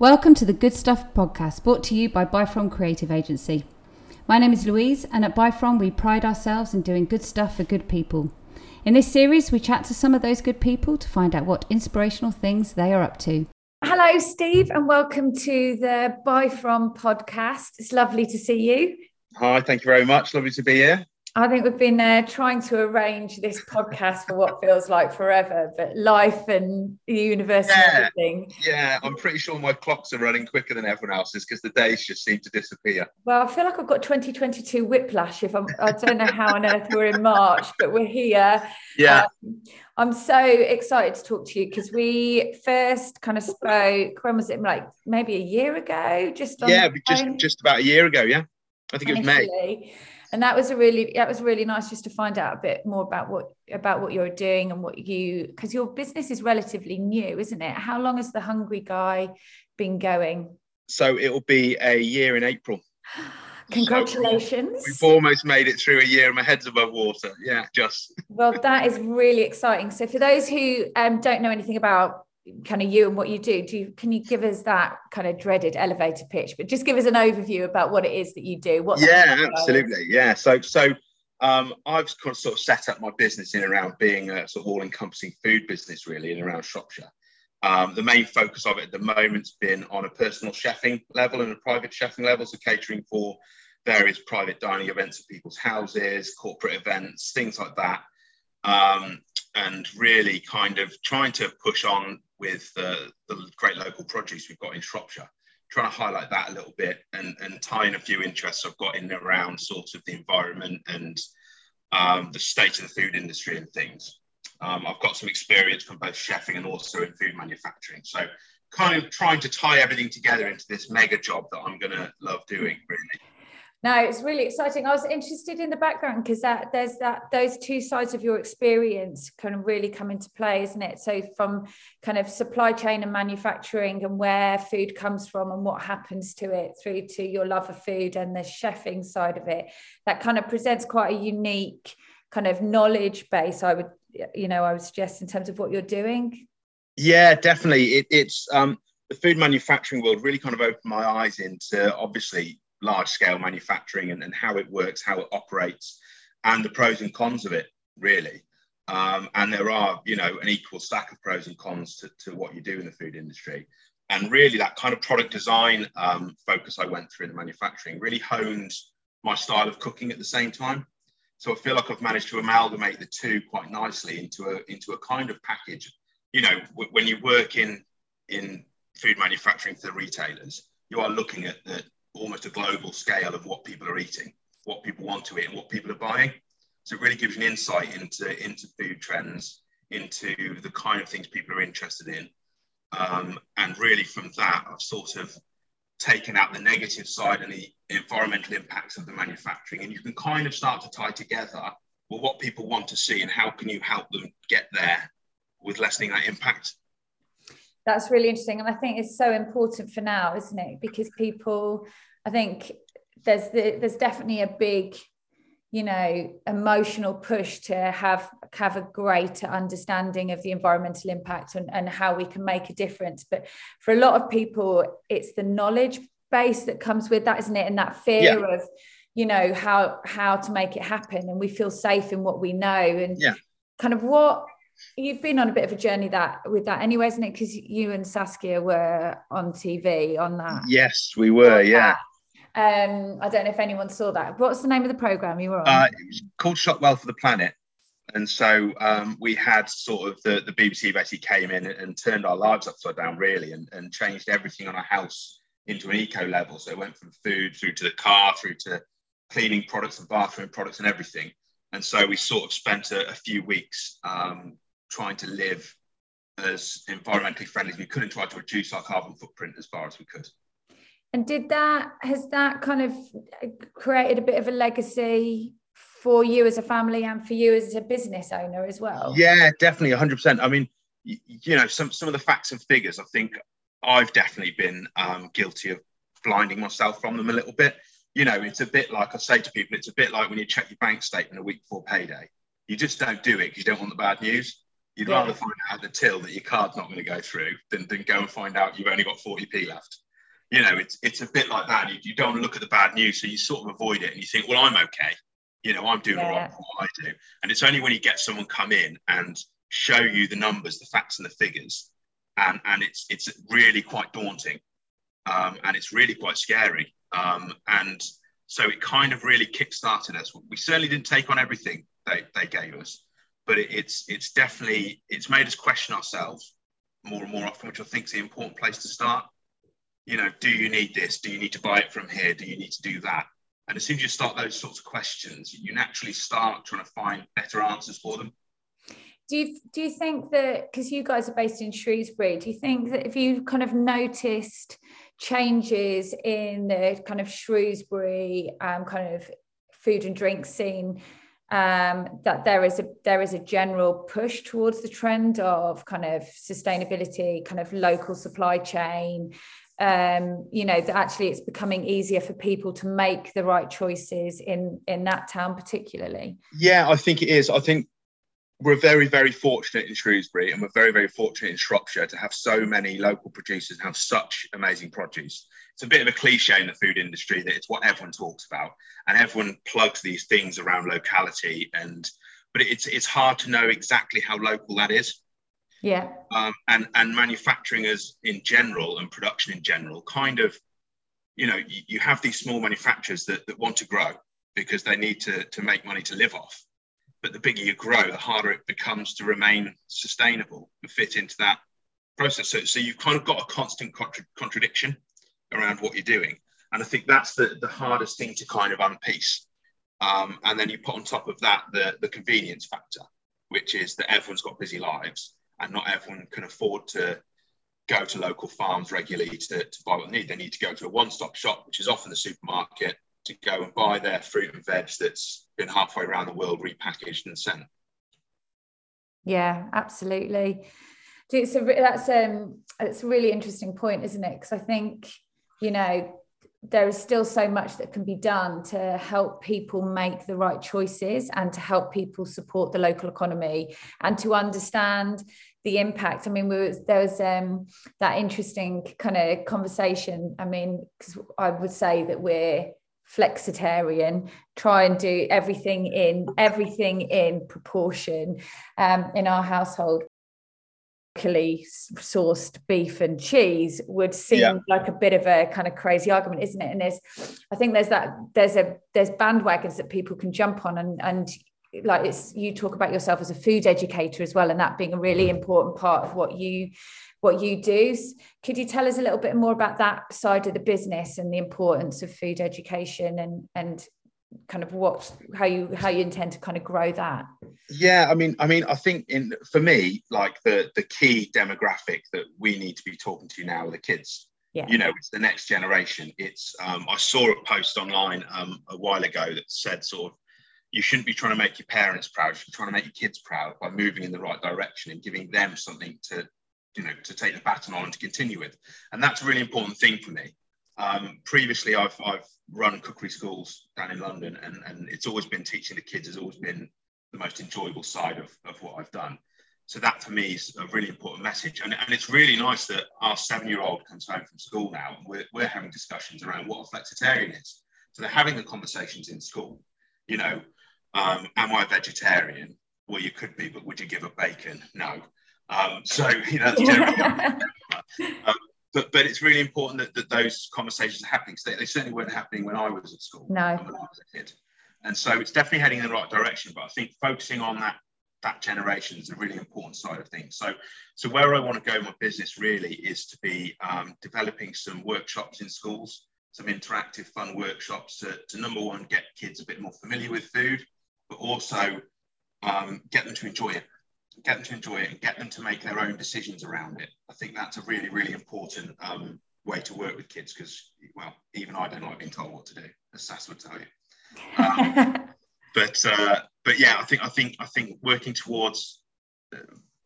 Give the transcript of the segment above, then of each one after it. Welcome to the Good Stuff Podcast, brought to you by Buy From Creative Agency. My name is Louise, and at Buy From we pride ourselves in doing good stuff for good people. In this series, we chat to some of those good people to find out what inspirational things they are up to. Hello, Steve, and welcome to the Buy From Podcast. It's lovely to see you. Hi, thank you very much. Lovely to be here. I think we've been trying to arrange this podcast for what feels like forever, but life and the universe and everything. Yeah, I'm pretty sure my clocks are running quicker than everyone else's because the days just seem to disappear. Well, I feel like I've got 2022 whiplash. I don't know how on earth we're in March, but we're here. Yeah. I'm so excited to talk to you because we first kind of spoke, when was it, like maybe a year ago? Just about a year ago, yeah. I think it was May. And that was really nice just to find out a bit more about what you're doing and because your business is relatively new, isn't it? How long has The Hungry Guy been going? So it'll be a year in April. Congratulations. So we've almost made it through a year and my head's above water. Yeah, just. Well, that is really exciting. So for those who don't know anything about kind of you and what you do, can you give us that kind of dreaded elevator pitch, but just give us an overview about what it is that you do? Absolutely. Yeah. So I've sort of set up my business in around being a sort of all-encompassing food business, really, in around Shropshire. The main focus of it at the moment's been on a personal chefing level and a private chefing level, so catering for various private dining events at people's houses, corporate events, things like that. And really kind of trying to push on with the great local produce we've got in Shropshire, trying to highlight that a little bit and tie in a few interests I've got in and around sort of the environment and the state of the food industry and things. I've got some experience from both chefing and also in food manufacturing. So kind of trying to tie everything together into this mega job that I'm going to love doing, really. No, it's really exciting. I was interested in the background because those two sides of your experience kind of really come into play, isn't it? So from kind of supply chain and manufacturing and where food comes from and what happens to it through to your love of food and the chefing side of it, that kind of presents quite a unique kind of knowledge base, I would suggest, in terms of what you're doing. Yeah, definitely. It's the food manufacturing world really kind of opened my eyes into, obviously, large-scale manufacturing and how it works, how it operates, and the pros and cons of it, really. And there are, an equal stack of pros and cons to what you do in the food industry. And really that kind of product design focus I went through in the manufacturing really honed my style of cooking at the same time. So I feel like I've managed to amalgamate the two quite nicely into a kind of package. When you work in food manufacturing for the retailers, you are looking at almost a global scale of what people are eating, what people want to eat and what people are buying. So it really gives you an insight into food trends, into the kind of things people are interested in. And really from that, I've sort of taken out the negative side and the environmental impacts of the manufacturing. And you can kind of start to tie together, well, what people want to see and how can you help them get there with lessening that impact. That's really interesting. And I think it's so important for now, isn't it? Because people, I think there's definitely a big, emotional push to have a greater understanding of the environmental impact and how we can make a difference. But for a lot of people, it's the knowledge base that comes with that, isn't it? And that fear of, how to make it happen. And we feel safe in what we know. And kind of what... You've been on a bit of a journey with that anyway, isn't it? Because you and Saskia were on TV on that. Yes, we were, yeah. I don't know if anyone saw that. What's the name of the programme you were on? It was called Shop Well for the Planet. And so we had sort of the BBC basically came in and turned our lives upside down, really, and changed everything on our house into an eco level. So it went from food through to the car, through to cleaning products and bathroom products and everything. And so we sort of spent a few weeks trying to live as environmentally friendly as we could and try to reduce our carbon footprint as far as we could. And has that kind of created a bit of a legacy for you as a family and for you as a business owner as well? Yeah, definitely, 100%. I mean, some of the facts and figures, I think I've definitely been guilty of blinding myself from them a little bit. It's a bit like, I say to people, it's a bit like when you check your bank statement a week before payday. You just don't do it because you don't want the bad news. You'd rather find out at the till that your card's not going to go through than go and find out you've only got 40p left. You know, it's a bit like that. You don't want to look at the bad news, so you sort of avoid it and you think, well, I'm okay. You know, I'm doing all right for what I do. And it's only when you get someone come in and show you the numbers, the facts and the figures, and it's really quite daunting, and it's really quite scary. And so it kind of really kick-started us. We certainly didn't take on everything they gave us, but it's definitely, it's made us question ourselves more and more often, which I think is the important place to start. You know, do you need this? Do you need to buy it from here? Do you need to do that? And as soon as you start those sorts of questions, you naturally start trying to find better answers for them. Do you think that, because you guys are based in Shrewsbury, do you think that if you kind of noticed changes in the kind of Shrewsbury kind of food and drink scene, that there is a general push towards the trend of kind of sustainability, kind of local supply chain, you know, that actually it's becoming easier for people to make the right choices in that town particularly? Yeah, I think it is. I think we're very, very fortunate in Shrewsbury, and we're very, very fortunate in Shropshire to have so many local producers and have such amazing produce. It's a bit of a cliche in the food industry that it's what everyone talks about and everyone plugs these things around locality, but it's hard to know exactly how local that is. Yeah. And manufacturing as in general and production in general, kind of, you know, you have these small manufacturers that want to grow because they need to make money to live off. But the bigger you grow, the harder it becomes to remain sustainable and fit into that process. So you've kind of got a constant contradiction around what you're doing. And I think that's the hardest thing to kind of unpiece. And then you put on top of that the convenience factor, which is that everyone's got busy lives and not everyone can afford to go to local farms regularly to buy what they need. They need to go to a one-stop shop, which is often the supermarket, to go and buy their fruit and veg that's been halfway around the world repackaged and sent. Yeah, absolutely. It's a really interesting point, isn't it? Because I think, you know, there is still so much that can be done to help people make the right choices and to help people support the local economy and to understand the impact. I mean, there was that interesting kind of conversation. I mean, because I would say that we're flexitarian, try and do everything in proportion in our household. Locally sourced beef and cheese would seem like a bit of a kind of crazy argument, isn't it? And there's bandwagons that people can jump on, and like you talk about yourself as a food educator as well, and that being a really important part of what you do. Could you tell us a little bit more about that side of the business and the importance of food education and kind of how you intend to kind of grow that? Yeah, I mean, I think for me, like the key demographic that we need to be talking to now are the kids. Yeah. You know, it's the next generation. It's I saw a post online a while ago that said sort of, you shouldn't be trying to make your parents proud. You should be trying to make your kids proud by moving in the right direction and giving them something to, you know, to take the baton on and to continue with. And that's a really important thing for me. Previously, I've run cookery schools down in London, and it's always been teaching the kids has always been the most enjoyable side of what I've done. So that for me is a really important message. And it's really nice that our 7-year-old comes home from school now, and we're having discussions around what a flexitarian is. So they're having the conversations in school. You know, am I a vegetarian? Well, you could be, but would you give up bacon? No. So, you know, but it's really important that those conversations are happening. So they certainly weren't happening when I was at school. No. When I was a kid. And so it's definitely heading in the right direction. But I think focusing on that generation is a really important side of things. So where I want to go in my business really is to be developing some workshops in schools, some interactive fun workshops to number one, get kids a bit more familiar with food, but also get them to enjoy it and get them to make their own decisions around it. I think that's a really, really important way to work with kids, because, well, even I don't like being told what to do, as Sass would tell you. But yeah, I think working towards,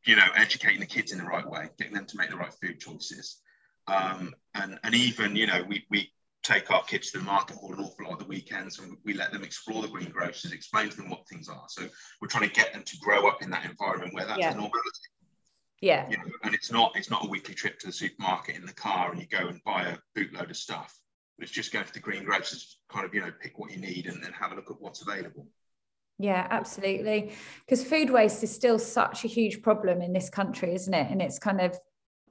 you know, educating the kids in the right way, getting them to make the right food choices, and even, you know, we take our kids to the market an awful lot of the weekends, and we let them explore the greengrocers, explain to them what things are. So we're trying to get them to grow up in that environment where that's a normality. Yeah. You know, and it's not a weekly trip to the supermarket in the car and you go and buy a bootload of stuff. It's just going to the greengrocers, kind of, you know, pick what you need and then have a look at what's available. Yeah, absolutely. Because food waste is still such a huge problem in this country, isn't it? And it's kind of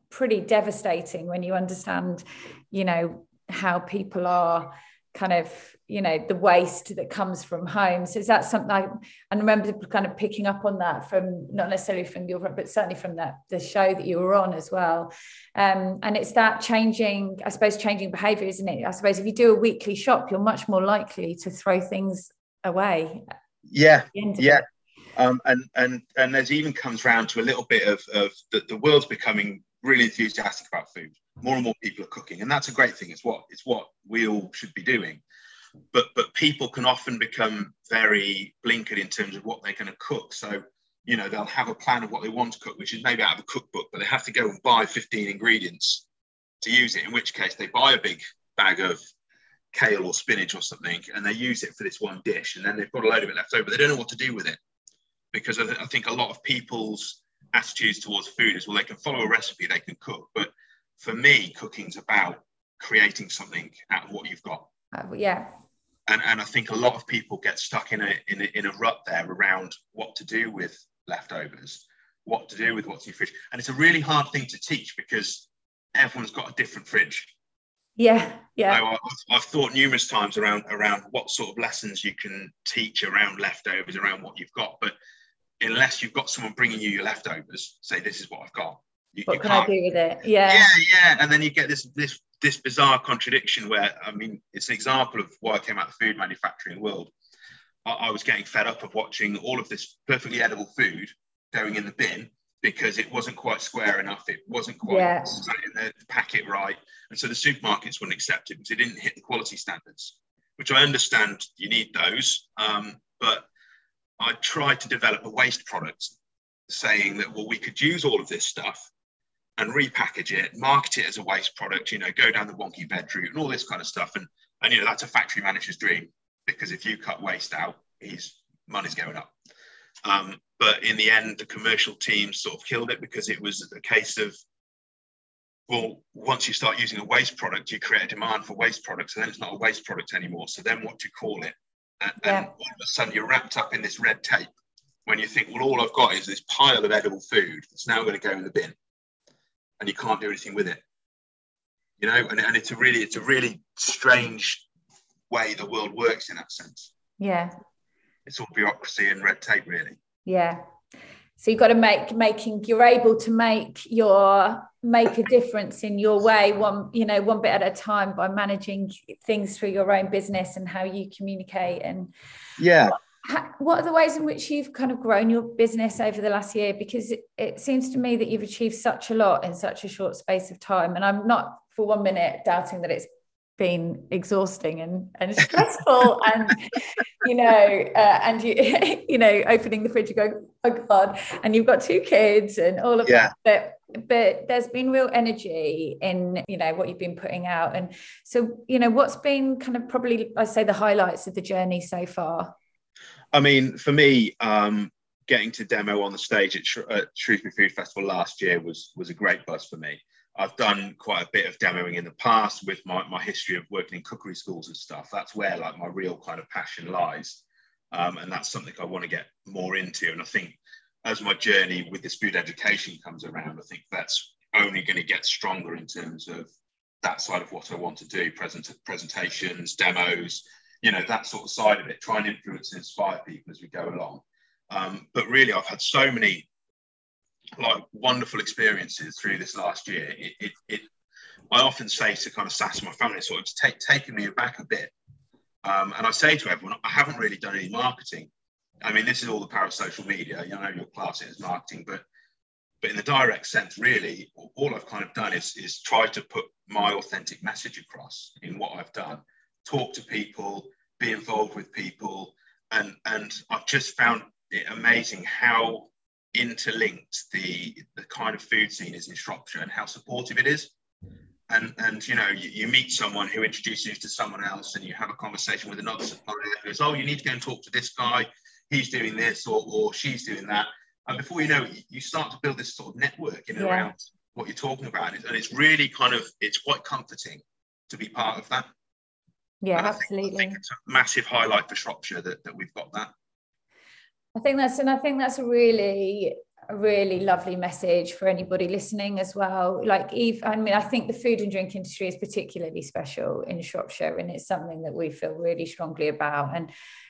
pretty devastating when you understand, you know, how people are kind of, you know, the waste that comes from home. So is that something I remember kind of picking up on that from, not necessarily from your, but certainly from the show that you were on as well. And it's that changing behaviour, isn't it? I suppose if you do a weekly shop, you're much more likely to throw things away. Yeah, yeah. And there's even comes round to a little bit of the world's becoming really enthusiastic about food. More and more people are cooking, and that's a great thing. It's what we all should be doing. But people can often become very blinkered in terms of what they're going to cook. So, you know, they'll have a plan of what they want to cook, which is maybe out of a cookbook, but they have to go and buy 15 ingredients to use it, in which case they buy a big bag of kale or spinach or something, and they use it for this one dish, and then they've got a load of it left over, but they don't know what to do with it. Because I think a lot of people's attitudes towards food is, well, they can follow a recipe, they can cook. But for me, cooking's about creating something out of what you've got. Yeah. And I think a lot of people get stuck in a rut there around what to do with leftovers, what to do with what's in your fridge. And it's a really hard thing to teach because everyone's got a different fridge. Yeah, yeah. So I've thought numerous times around what sort of lessons you can teach around leftovers, around what you've got. But unless you've got someone bringing you your leftovers, say, this is what I've got. What can I do with it? Yeah. Yeah, yeah. And then you get this bizarre contradiction where, I mean, it's an example of why I came out of the food manufacturing world. I was getting fed up of watching all of this perfectly edible food going in the bin, because it wasn't quite square enough. It wasn't quite in the packet right. And so the supermarkets wouldn't accept it because it didn't hit the quality standards, which I understand you need those. But I tried to develop a waste product saying that, well, we could use all of this stuff and repackage it, market it as a waste product, you know, go down the wonky bed route and all this kind of stuff. And you know, that's a factory manager's dream, because if you cut waste out, his money's going up. But in the end, the commercial team sort of killed it, because it was a case of, well, once you start using a waste product, you create a demand for waste products, and then it's not a waste product anymore. So then what do you call it? And all of a sudden you're wrapped up in this red tape when you think, well, all I've got is this pile of edible food that's now going to go in the bin, and you can't do anything with it. You know, and it's a really strange way the world works in that sense. Yeah. It's all bureaucracy and red tape, really. Yeah. So you've got to you're able to make a difference in your way, one bit at a time, by managing things through your own business and how you communicate. And yeah. What are the ways in which you've kind of grown your business over the last year? Because it seems to me that you've achieved such a lot in such a short space of time. And I'm not for one minute doubting that it's been exhausting and stressful and you know opening the fridge and going, oh god, and you've got two kids and all of that, but there's been real energy in, you know, what you've been putting out. And so, you know, what's been kind of probably, I'd say, the highlights of the journey so far? I mean, for me, getting to demo on the stage at Shrewsbury Food Festival last year was a great buzz for me. I've done quite a bit of demoing in the past with my history of working in cookery schools and stuff. That's where, like, my real kind of passion lies. And that's something I want to get more into. And I think as my journey with this food education comes around, I think that's only going to get stronger in terms of that side of what I want to do, presentations, demos, you know, that sort of side of it, try and influence and inspire people as we go along. But really, I've had so many wonderful experiences through this last year. I often say to kind of Sass and my family, it's sort of taken me back a bit. And I say to everyone, I haven't really done any marketing. I mean, this is all the power of social media. You know, you'll class it as marketing, but in the direct sense, really, all I've kind of done is try to put my authentic message across in what I've done, talk to people, be involved with people. And I've just found it amazing how interlinked the kind of food scene is in Shropshire and how supportive it is. And you know, you meet someone who introduces you to someone else, and you have a conversation with another supplier who's, oh, you need to go and talk to this guy, he's doing this or she's doing that. And before you know it, you start to build this sort of network in and around what you're talking about. And it's really kind of, it's quite comforting to be part of that. Yeah, and absolutely. I think it's a massive highlight for Shropshire that we've got that. I think that's a really lovely message for anybody listening as well. Like Eve, I mean, I think the food and drink industry is particularly special in Shropshire, and it's something that we feel really strongly about.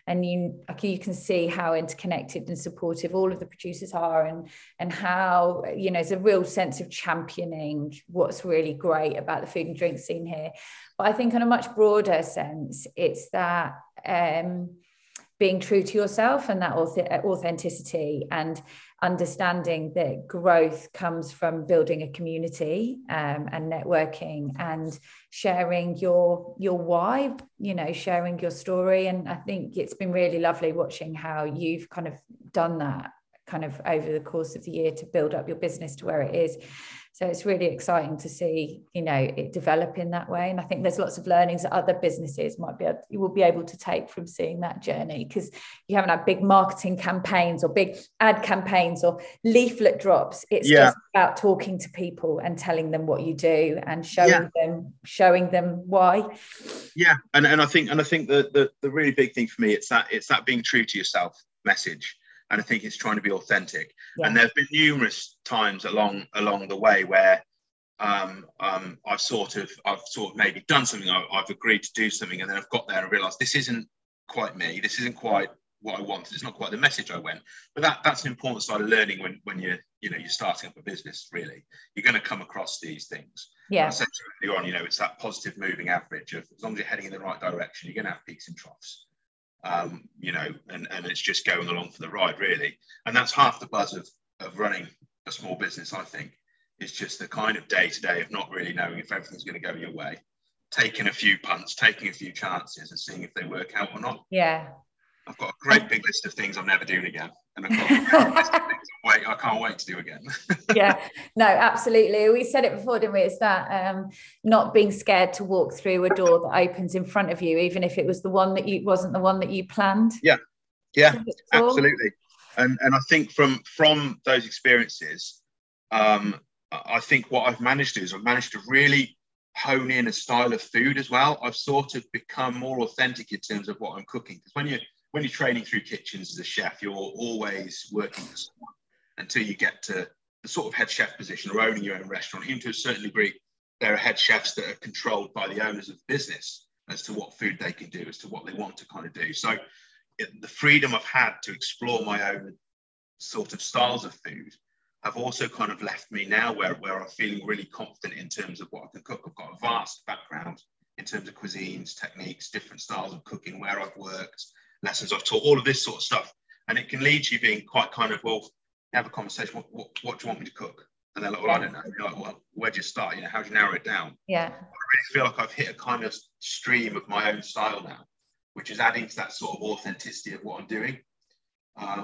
And you can see how interconnected and supportive all of the producers are, and how, you know, there's a real sense of championing what's really great about the food and drink scene here. But I think on a much broader sense, it's that being true to yourself and that authenticity, and understanding that growth comes from building a community and networking and sharing your why, you know, sharing your story. And I think it's been really lovely watching how you've kind of done that kind of over the course of the year to build up your business to where it is. So it's really exciting to see, you know, it develop in that way. And I think there's lots of learnings that other businesses will be able to take from seeing that journey, because you haven't had big marketing campaigns or big ad campaigns or leaflet drops. It's just about talking to people and telling them what you do and showing them why. Yeah. And I think the really big thing for me, it's that being true to yourself message. And I think it's trying to be authentic. Yeah. And there have been numerous times along the way where I've sort of maybe done something, I've agreed to do something, and then I've got there and realised this isn't quite me, this isn't quite what I wanted, it's not quite the message I went. But that's an important side of learning when you're starting up a business, really. You're going to come across these things. Yeah. I said earlier on, you know, it's that positive moving average of, as long as you're heading in the right direction, you're going to have peaks and troughs. You know, and it's just going along for the ride, really. And that's half the buzz of running a small business, I think. It's just the kind of day-to-day of not really knowing if everything's going to go your way, taking a few punts, taking a few chances and seeing if they work out or not. Yeah. I've got a great big list of things I'm never doing again. And I've got a great list of things I can't wait to do again. Yeah, no, absolutely. We said it before, didn't we? It's that not being scared to walk through a door that opens in front of you, even if it was wasn't the one that you planned. Yeah, absolutely. And I think from those experiences, I think what I've managed to do is I've managed to really hone in a style of food as well. I've sort of become more authentic in terms of what I'm cooking, because when you're training through kitchens as a chef, you're always working for someone until you get to the sort of head chef position or owning your own restaurant. Even to a certain degree, there are head chefs that are controlled by the owners of the business as to what food they can do, as to what they want to kind of do. So the freedom I've had to explore my own sort of styles of food have also kind of left me now where I'm feeling really confident in terms of what I can cook. I've got a vast background in terms of cuisines, techniques, different styles of cooking, where I've worked, lessons I've taught, all of this sort of stuff. And it can lead to you being quite kind of, well, have a conversation, what do you want me to cook? And they're like, well, I don't know. And you're like, well, where'd you start? You know, how'd you narrow it down? Yeah. I really feel like I've hit a kind of stream of my own style now, which is adding to that sort of authenticity of what I'm doing,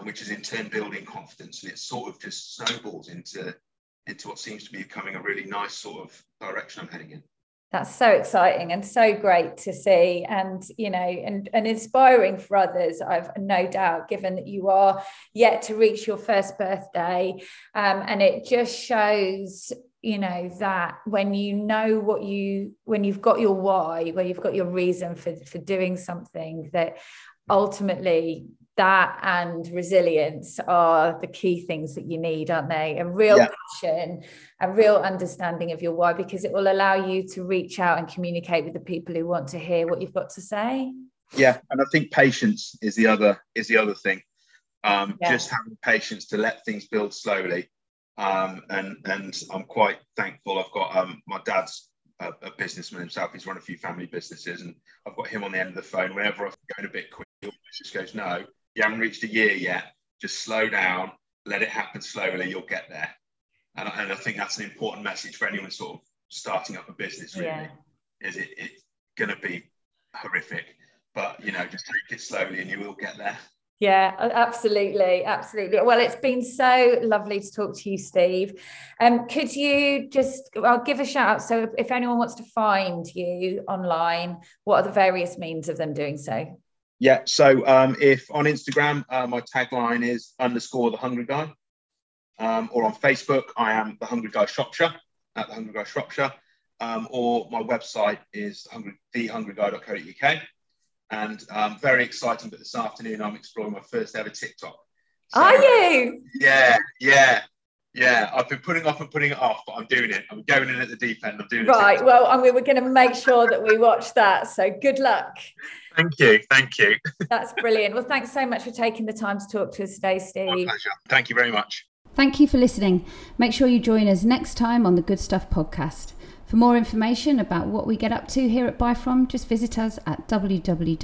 which is in turn building confidence. And it sort of just snowballs into what seems to be becoming a really nice sort of direction I'm heading in. That's so exciting and so great to see, and you know, and inspiring for others, I've no doubt, given that you are yet to reach your first birthday. And it just shows, you know, that when you know when you've got your why, where you've got your reason for doing something, that ultimately that and resilience are the key things that you need, aren't they? A real passion, a real understanding of your why, because it will allow you to reach out and communicate with the people who want to hear what you've got to say. Yeah, and I think patience is the other thing. Just having patience to let things build slowly. And I'm quite thankful. I've got my dad's a businessman himself. He's run a few family businesses, and I've got him on the end of the phone. Whenever I've going a bit quick, he always just goes, no, you haven't reached a year yet. Just slow down, let it happen slowly. You'll get there. And I think that's an important message for anyone sort of starting up a business, really. Yeah. Is it's going to be horrific, but, you know, just take it slowly and you will get there. Yeah, absolutely. Absolutely. Well, it's been so lovely to talk to you, Steve. Could you just, I'll give a shout out. So if anyone wants to find you online, what are the various means of them doing so? Yeah. So if on Instagram, my tagline is _The Hungry Guy, or on Facebook, I am The Hungry Guy Shropshire, at The Hungry Guy Shropshire, or my website is thehungryguy.co.uk. And very exciting, but this afternoon I'm exploring my first ever TikTok. So, are you? Yeah. I've been putting it off, but I'm doing it. I'm going in at the deep end. I'm doing it. Right. Well, I mean, we're going to make sure that we watch that. So good luck. Thank you. That's brilliant. Well, thanks so much for taking the time to talk to us today, Steve. My pleasure. Thank you very much. Thank you for listening. Make sure you join us next time on the Good Stuff Podcast. For more information about what we get up to here at Buy From, just visit us at www.buy-from.com.